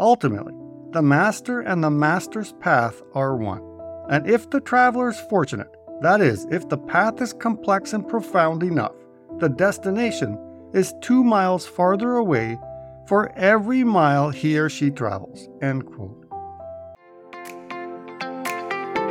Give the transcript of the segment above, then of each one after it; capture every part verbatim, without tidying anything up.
Ultimately, the master and the master's path are one. And if the traveler is fortunate, that is, if the path is complex and profound enough, the destination is two miles farther away for every mile he or she travels." End quote.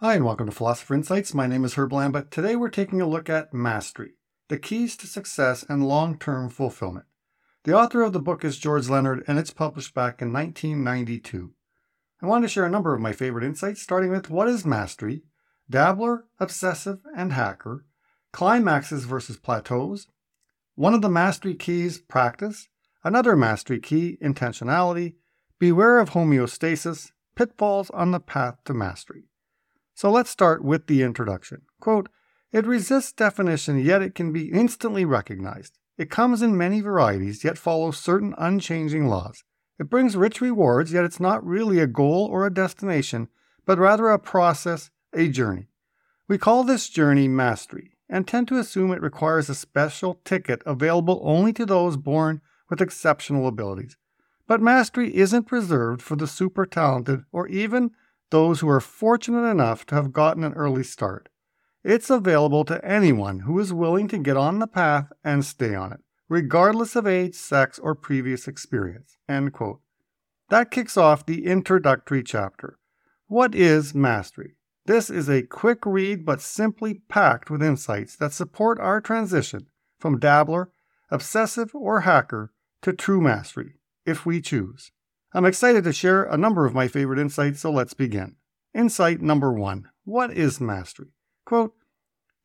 Hi and welcome to Philosopher Insights. My name is Herb Lambert. Today we're taking a look at Mastery, the keys to success and long-term fulfillment. The author of the book is George Leonard, and it's published back in nineteen ninety-two. I wanted to share a number of my favorite insights, starting with what is mastery, dabbler, obsessive, and hacker, climaxes versus plateaus, one of the mastery keys, practice, another mastery key, intentionality, beware of homeostasis, pitfalls on the path to mastery. So let's start with the introduction. Quote, "It resists definition, yet it can be instantly recognized. It comes in many varieties, yet follows certain unchanging laws. It brings rich rewards, yet it's not really a goal or a destination, but rather a process, a journey. We call this journey mastery, and tend to assume it requires a special ticket available only to those born with exceptional abilities. But mastery isn't reserved for the super talented or even those who are fortunate enough to have gotten an early start. It's available to anyone who is willing to get on the path and stay on it, regardless of age, sex, or previous experience." End quote. That kicks off the introductory chapter. What is mastery? This is a quick read but simply packed with insights that support our transition from dabbler, obsessive, or hacker to true mastery, if we choose. I'm excited to share a number of my favorite insights, so let's begin. Insight number one, what is mastery? Quote,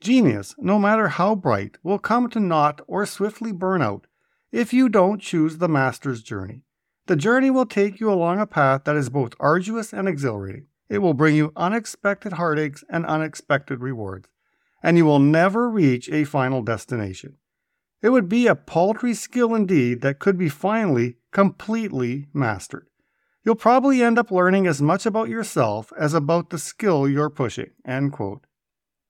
"Genius, no matter how bright, will come to naught or swiftly burn out if you don't choose the master's journey. The journey will take you along a path that is both arduous and exhilarating. It will bring you unexpected heartaches and unexpected rewards, and you will never reach a final destination. It would be a paltry skill indeed that could be finally completely mastered. You'll probably end up learning as much about yourself as about the skill you're pushing." End quote.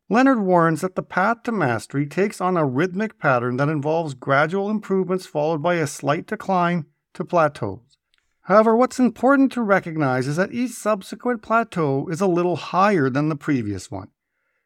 Leonard warns that the path to mastery takes on a rhythmic pattern that involves gradual improvements followed by a slight decline to plateaus. However, what's important to recognize is that each subsequent plateau is a little higher than the previous one.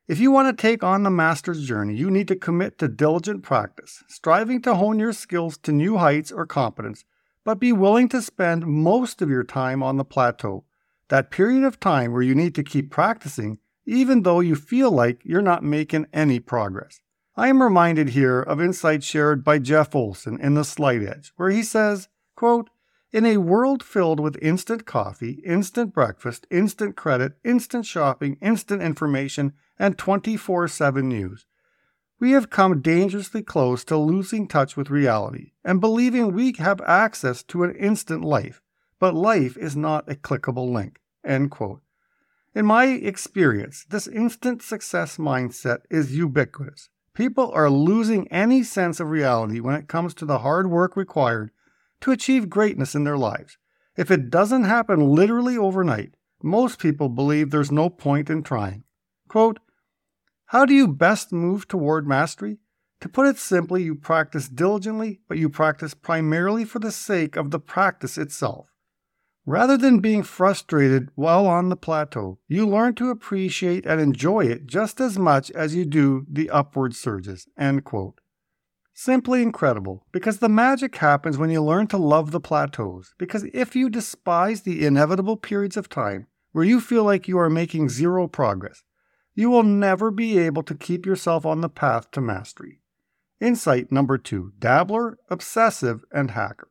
If you want to take on the master's journey, you need to commit to diligent practice, striving to hone your skills to new heights or competence, but be willing to spend most of your time on the plateau, that period of time where you need to keep practicing even though you feel like you're not making any progress. I am reminded here of insights shared by Jeff Olson in The Slight Edge, where he says, quote, "In a world filled with instant coffee, instant breakfast, instant credit, instant shopping, instant information, and twenty-four seven news, we have come dangerously close to losing touch with reality and believing we have access to an instant life, but life is not a clickable link." End quote. In my experience, this instant success mindset is ubiquitous. People are losing any sense of reality when it comes to the hard work required to achieve greatness in their lives. If it doesn't happen literally overnight, most people believe there's no point in trying. Quote, "How do you best move toward mastery? To put it simply, you practice diligently, but you practice primarily for the sake of the practice itself. Rather than being frustrated while on the plateau, you learn to appreciate and enjoy it just as much as you do the upward surges." End quote. Simply incredible, because the magic happens when you learn to love the plateaus, because if you despise the inevitable periods of time where you feel like you are making zero progress, you will never be able to keep yourself on the path to mastery. Insight number two, dabbler, obsessive, and hacker.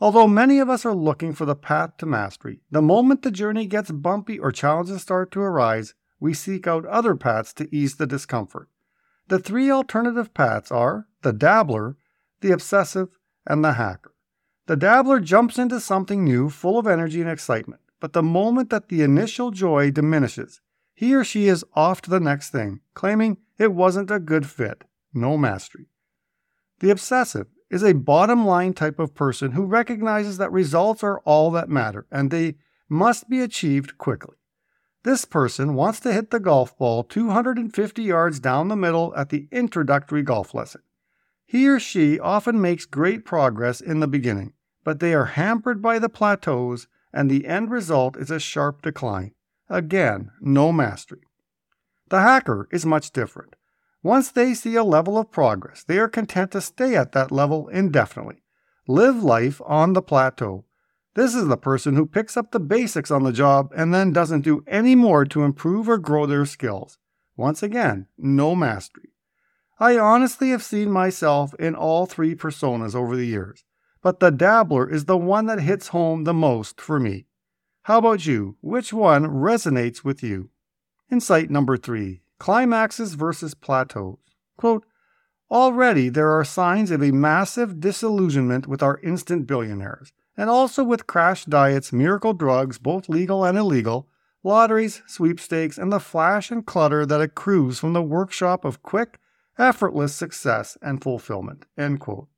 Although many of us are looking for the path to mastery, the moment the journey gets bumpy or challenges start to arise, we seek out other paths to ease the discomfort. The three alternative paths are the dabbler, the obsessive, and the hacker. The dabbler jumps into something new, full of energy and excitement, But the moment that the initial joy diminishes, he or she is off to the next thing, claiming it wasn't a good fit. No mastery. The obsessive is a bottom-line type of person who recognizes that results are all that matter and they must be achieved quickly. This person wants to hit the golf ball two hundred fifty yards down the middle at the introductory golf lesson. He or she often makes great progress in the beginning, but they are hampered by the plateaus and the end result is a sharp decline. Again, no mastery. The hacker is much different. Once they see a level of progress, they are content to stay at that level indefinitely. Live life on the plateau. This is the person who picks up the basics on the job and then doesn't do any more to improve or grow their skills. Once again, no mastery. I honestly have seen myself in all three personas over the years, but the dabbler is the one that hits home the most for me. How about you? Which one resonates with you? Insight number three. Climaxes versus plateaus. Quote, already there are signs of a massive disillusionment with our instant billionaires, and also with crash diets, miracle drugs, both legal and illegal, lotteries, sweepstakes, and the flash and clutter that accrues from the workshop of quick, effortless success and fulfillment. End quote.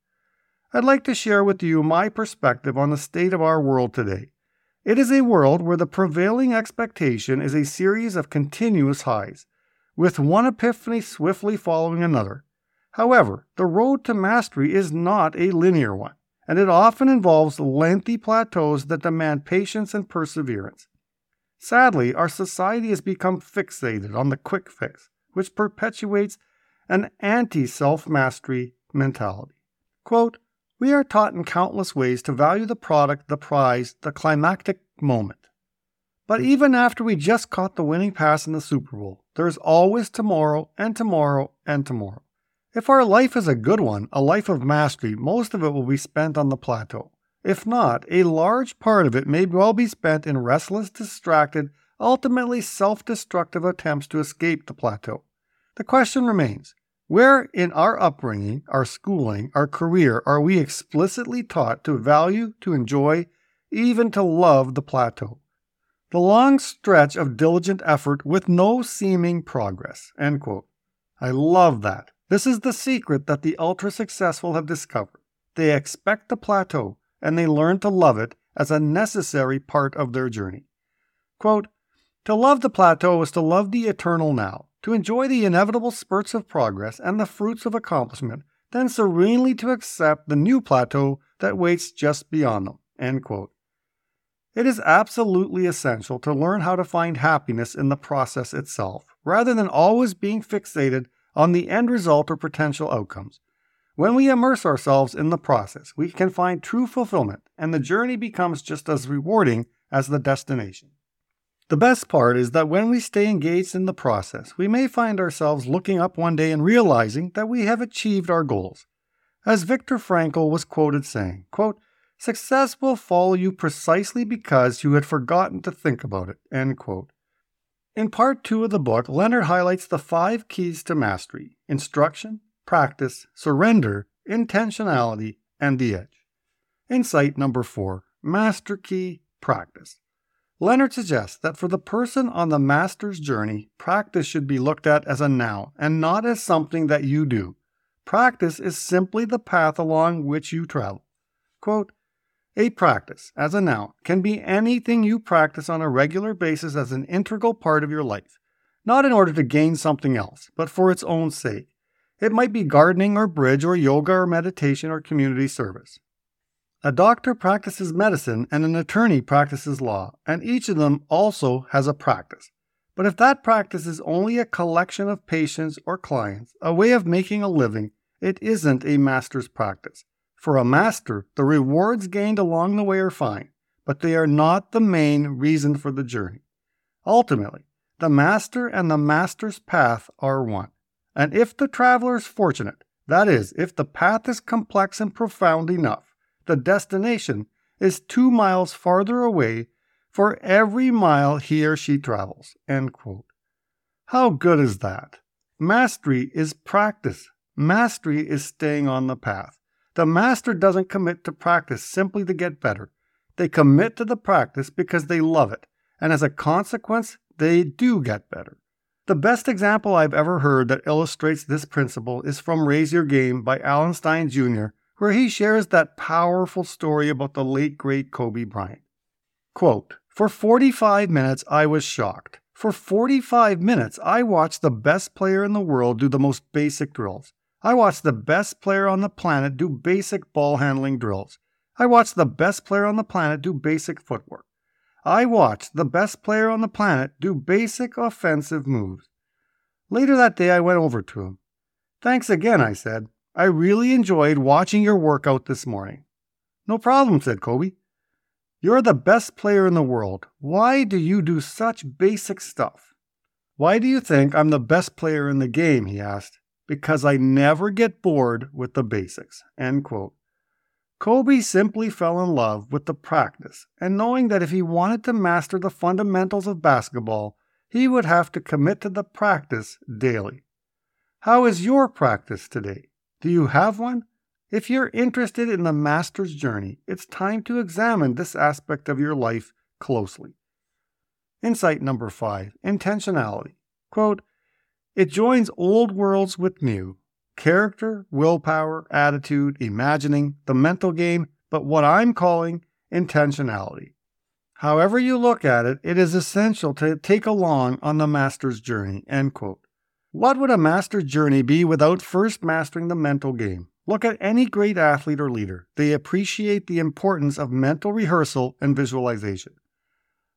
I'd like to share with you my perspective on the state of our world today. It is a world where the prevailing expectation is a series of continuous highs, with one epiphany swiftly following another. However, the road to mastery is not a linear one, and it often involves lengthy plateaus that demand patience and perseverance. Sadly, our society has become fixated on the quick fix, which perpetuates an anti-self-mastery mentality. Quote, we are taught in countless ways to value the product, the prize, the climactic moment. But even after we just caught the winning pass in the Super Bowl, there is always tomorrow and tomorrow and tomorrow. If our life is a good one, a life of mastery, most of it will be spent on the plateau. If not, a large part of it may well be spent in restless, distracted, ultimately self-destructive attempts to escape the plateau. The question remains, where in our upbringing, our schooling, our career, are we explicitly taught to value, to enjoy, even to love the plateau? The long stretch of diligent effort with no seeming progress. End quote. I love that. This is the secret that the ultra-successful have discovered. They expect the plateau, and they learn to love it as a necessary part of their journey. Quote, to love the plateau is to love the eternal now, to enjoy the inevitable spurts of progress and the fruits of accomplishment, then serenely to accept the new plateau that waits just beyond them. End quote. It is absolutely essential to learn how to find happiness in the process itself, rather than always being fixated on the end result or potential outcomes. When we immerse ourselves in the process, we can find true fulfillment, and the journey becomes just as rewarding as the destination. The best part is that when we stay engaged in the process, we may find ourselves looking up one day and realizing that we have achieved our goals. As Viktor Frankl was quoted saying, quote, success will follow you precisely because you had forgotten to think about it. End quote. In part two of the book, Leonard highlights the five keys to mastery: instruction, practice, surrender, intentionality, and the edge. Insight number four, master key, practice. Leonard suggests that for the person on the master's journey, practice should be looked at as a noun and not as something that you do. Practice is simply the path along which you travel. Quote, a practice, as a noun, can be anything you practice on a regular basis as an integral part of your life, not in order to gain something else, but for its own sake. It might be gardening or bridge or yoga or meditation or community service. A doctor practices medicine and an attorney practices law, and each of them also has a practice. But if that practice is only a collection of patients or clients, a way of making a living, it isn't a master's practice. For a master, the rewards gained along the way are fine, but they are not the main reason for the journey. Ultimately, the master and the master's path are one. And if the traveler is fortunate, that is, if the path is complex and profound enough, the destination is two miles farther away for every mile he or she travels. End quote. How good is that? Mastery is practice. Mastery is staying on the path. The master doesn't commit to practice simply to get better. They commit to the practice because they love it, and as a consequence, they do get better. The best example I've ever heard that illustrates this principle is from Raise Your Game by Allen Stein Junior, where he shares that powerful story about the late, great Kobe Bryant. Quote, "For forty-five minutes, I was shocked. For forty-five minutes, I watched the best player in the world do the most basic drills. I watched the best player on the planet do basic ball handling drills. I watched the best player on the planet do basic footwork. I watched the best player on the planet do basic offensive moves. Later that day, I went over to him. 'Thanks again,' I said. 'I really enjoyed watching your workout this morning.' 'No problem,' said Kobe. 'You're the best player in the world. Why do you do such basic stuff?' 'Why do you think I'm the best player in the game?' he asked. 'Because I never get bored with the basics.'" End quote. Kobe simply fell in love with the practice, and knowing that if he wanted to master the fundamentals of basketball, he would have to commit to the practice daily. How is your practice today? Do you have one? If you're interested in the master's journey, it's time to examine this aspect of your life closely. Insight number five, intentionality. Quote, "It joins old worlds with new. Character, willpower, attitude, imagining, the mental game, but what I'm calling intentionality. However you look at it, it is essential to take along on the master's journey." End quote. What would a master's journey be without first mastering the mental game? Look at any great athlete or leader. They appreciate the importance of mental rehearsal and visualization.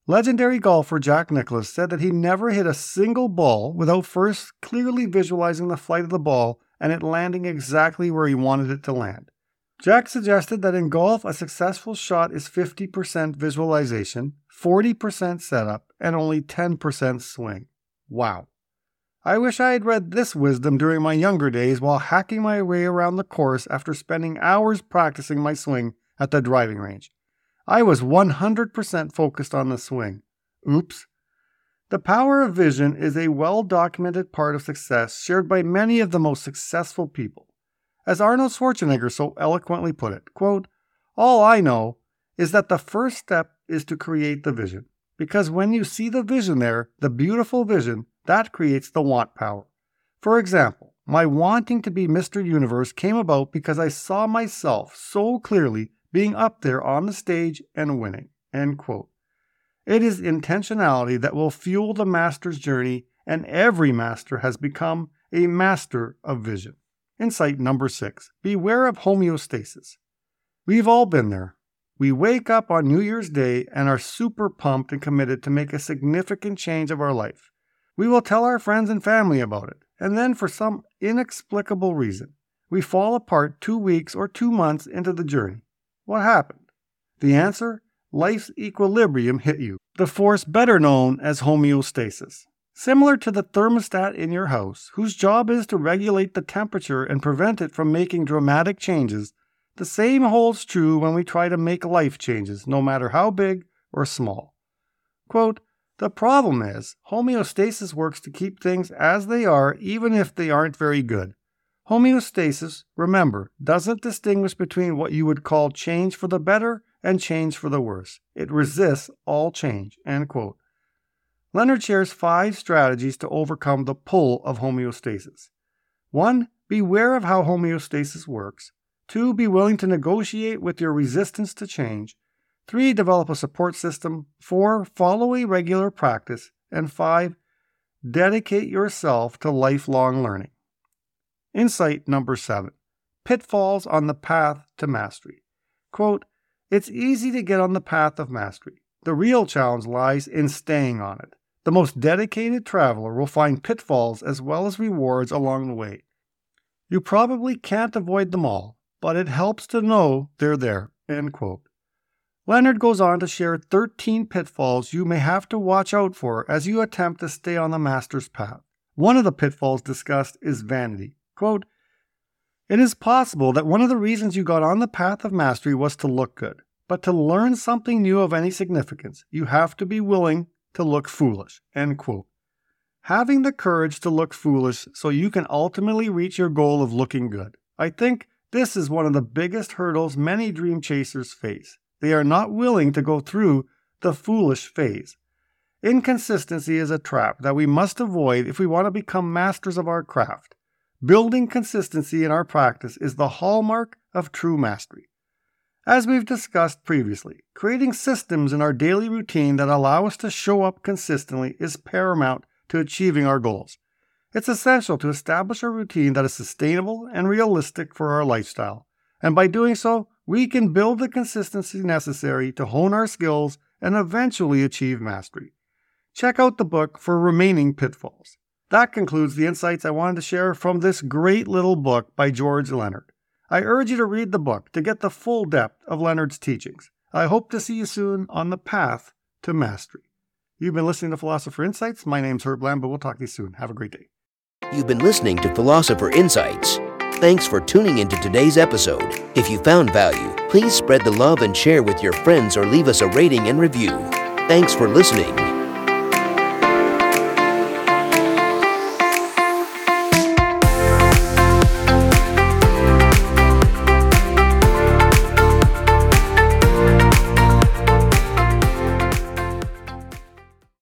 Legendary golfer Jack Nicklaus said that he never hit a single ball without first clearly visualizing the flight of the ball and it landing exactly where he wanted it to land. Jack suggested that in golf, a successful shot is fifty percent visualization, forty percent setup, and only ten percent swing. Wow. I wish I had read this wisdom during my younger days while hacking my way around the course after spending hours practicing my swing at the driving range. I was one hundred percent focused on the swing. Oops. The power of vision is a well-documented part of success shared by many of the most successful people. As Arnold Schwarzenegger so eloquently put it, quote, "All I know is that the first step is to create the vision, because when you see the vision there, the beautiful vision, that creates the want power. For example, my wanting to be Mister Universe came about because I saw myself so clearly being up there on the stage and winning." End quote. It is intentionality that will fuel the master's journey, and every master has become a master of vision. Insight number six, beware of homeostasis. We've all been there. We wake up on New Year's Day and are super pumped and committed to make a significant change of our life. We will tell our friends and family about it, and then for some inexplicable reason, we fall apart two weeks or two months into the journey. What happened? The answer? Life's equilibrium hit you, the force better known as homeostasis. Similar to the thermostat in your house, whose job is to regulate the temperature and prevent it from making dramatic changes, the same holds true when we try to make life changes, no matter how big or small. Quote, "The problem is, homeostasis works to keep things as they are even if they aren't very good. Homeostasis, remember, doesn't distinguish between what you would call change for the better and change for the worse. It resists all change." End quote. Leonard shares five strategies to overcome the pull of homeostasis. One, beware of how homeostasis works. Two, be willing to negotiate with your resistance to change. Three, develop a support system. Four, follow a regular practice. And five, dedicate yourself to lifelong learning. Insight number seven, pitfalls on the path to mastery. Quote, "It's easy to get on the path of mastery. The real challenge lies in staying on it. The most dedicated traveler will find pitfalls as well as rewards along the way. You probably can't avoid them all, but it helps to know they're there." End quote. Leonard goes on to share thirteen pitfalls you may have to watch out for as you attempt to stay on the master's path. One of the pitfalls discussed is vanity. Quote, "It is possible that one of the reasons you got on the path of mastery was to look good, but to learn something new of any significance, you have to be willing to look foolish." End quote. Having the courage to look foolish so you can ultimately reach your goal of looking good. I think this is one of the biggest hurdles many dream chasers face. They are not willing to go through the foolish phase. Inconsistency is a trap that we must avoid if we want to become masters of our craft. Building consistency in our practice is the hallmark of true mastery. As we've discussed previously, creating systems in our daily routine that allow us to show up consistently is paramount to achieving our goals. It's essential to establish a routine that is sustainable and realistic for our lifestyle, and by doing so, we can build the consistency necessary to hone our skills and eventually achieve mastery. Check out the book for remaining pitfalls. That concludes the insights I wanted to share from this great little book by George Leonard. I urge you to read the book to get the full depth of Leonard's teachings. I hope to see you soon on the path to mastery. You've been listening to Philosopher Insights. My name's Herb Lambert. We'll talk to you soon. Have a great day. You've been listening to Philosopher Insights. Thanks for tuning into today's episode. If you found value, please spread the love and share with your friends or leave us a rating and review. Thanks for listening.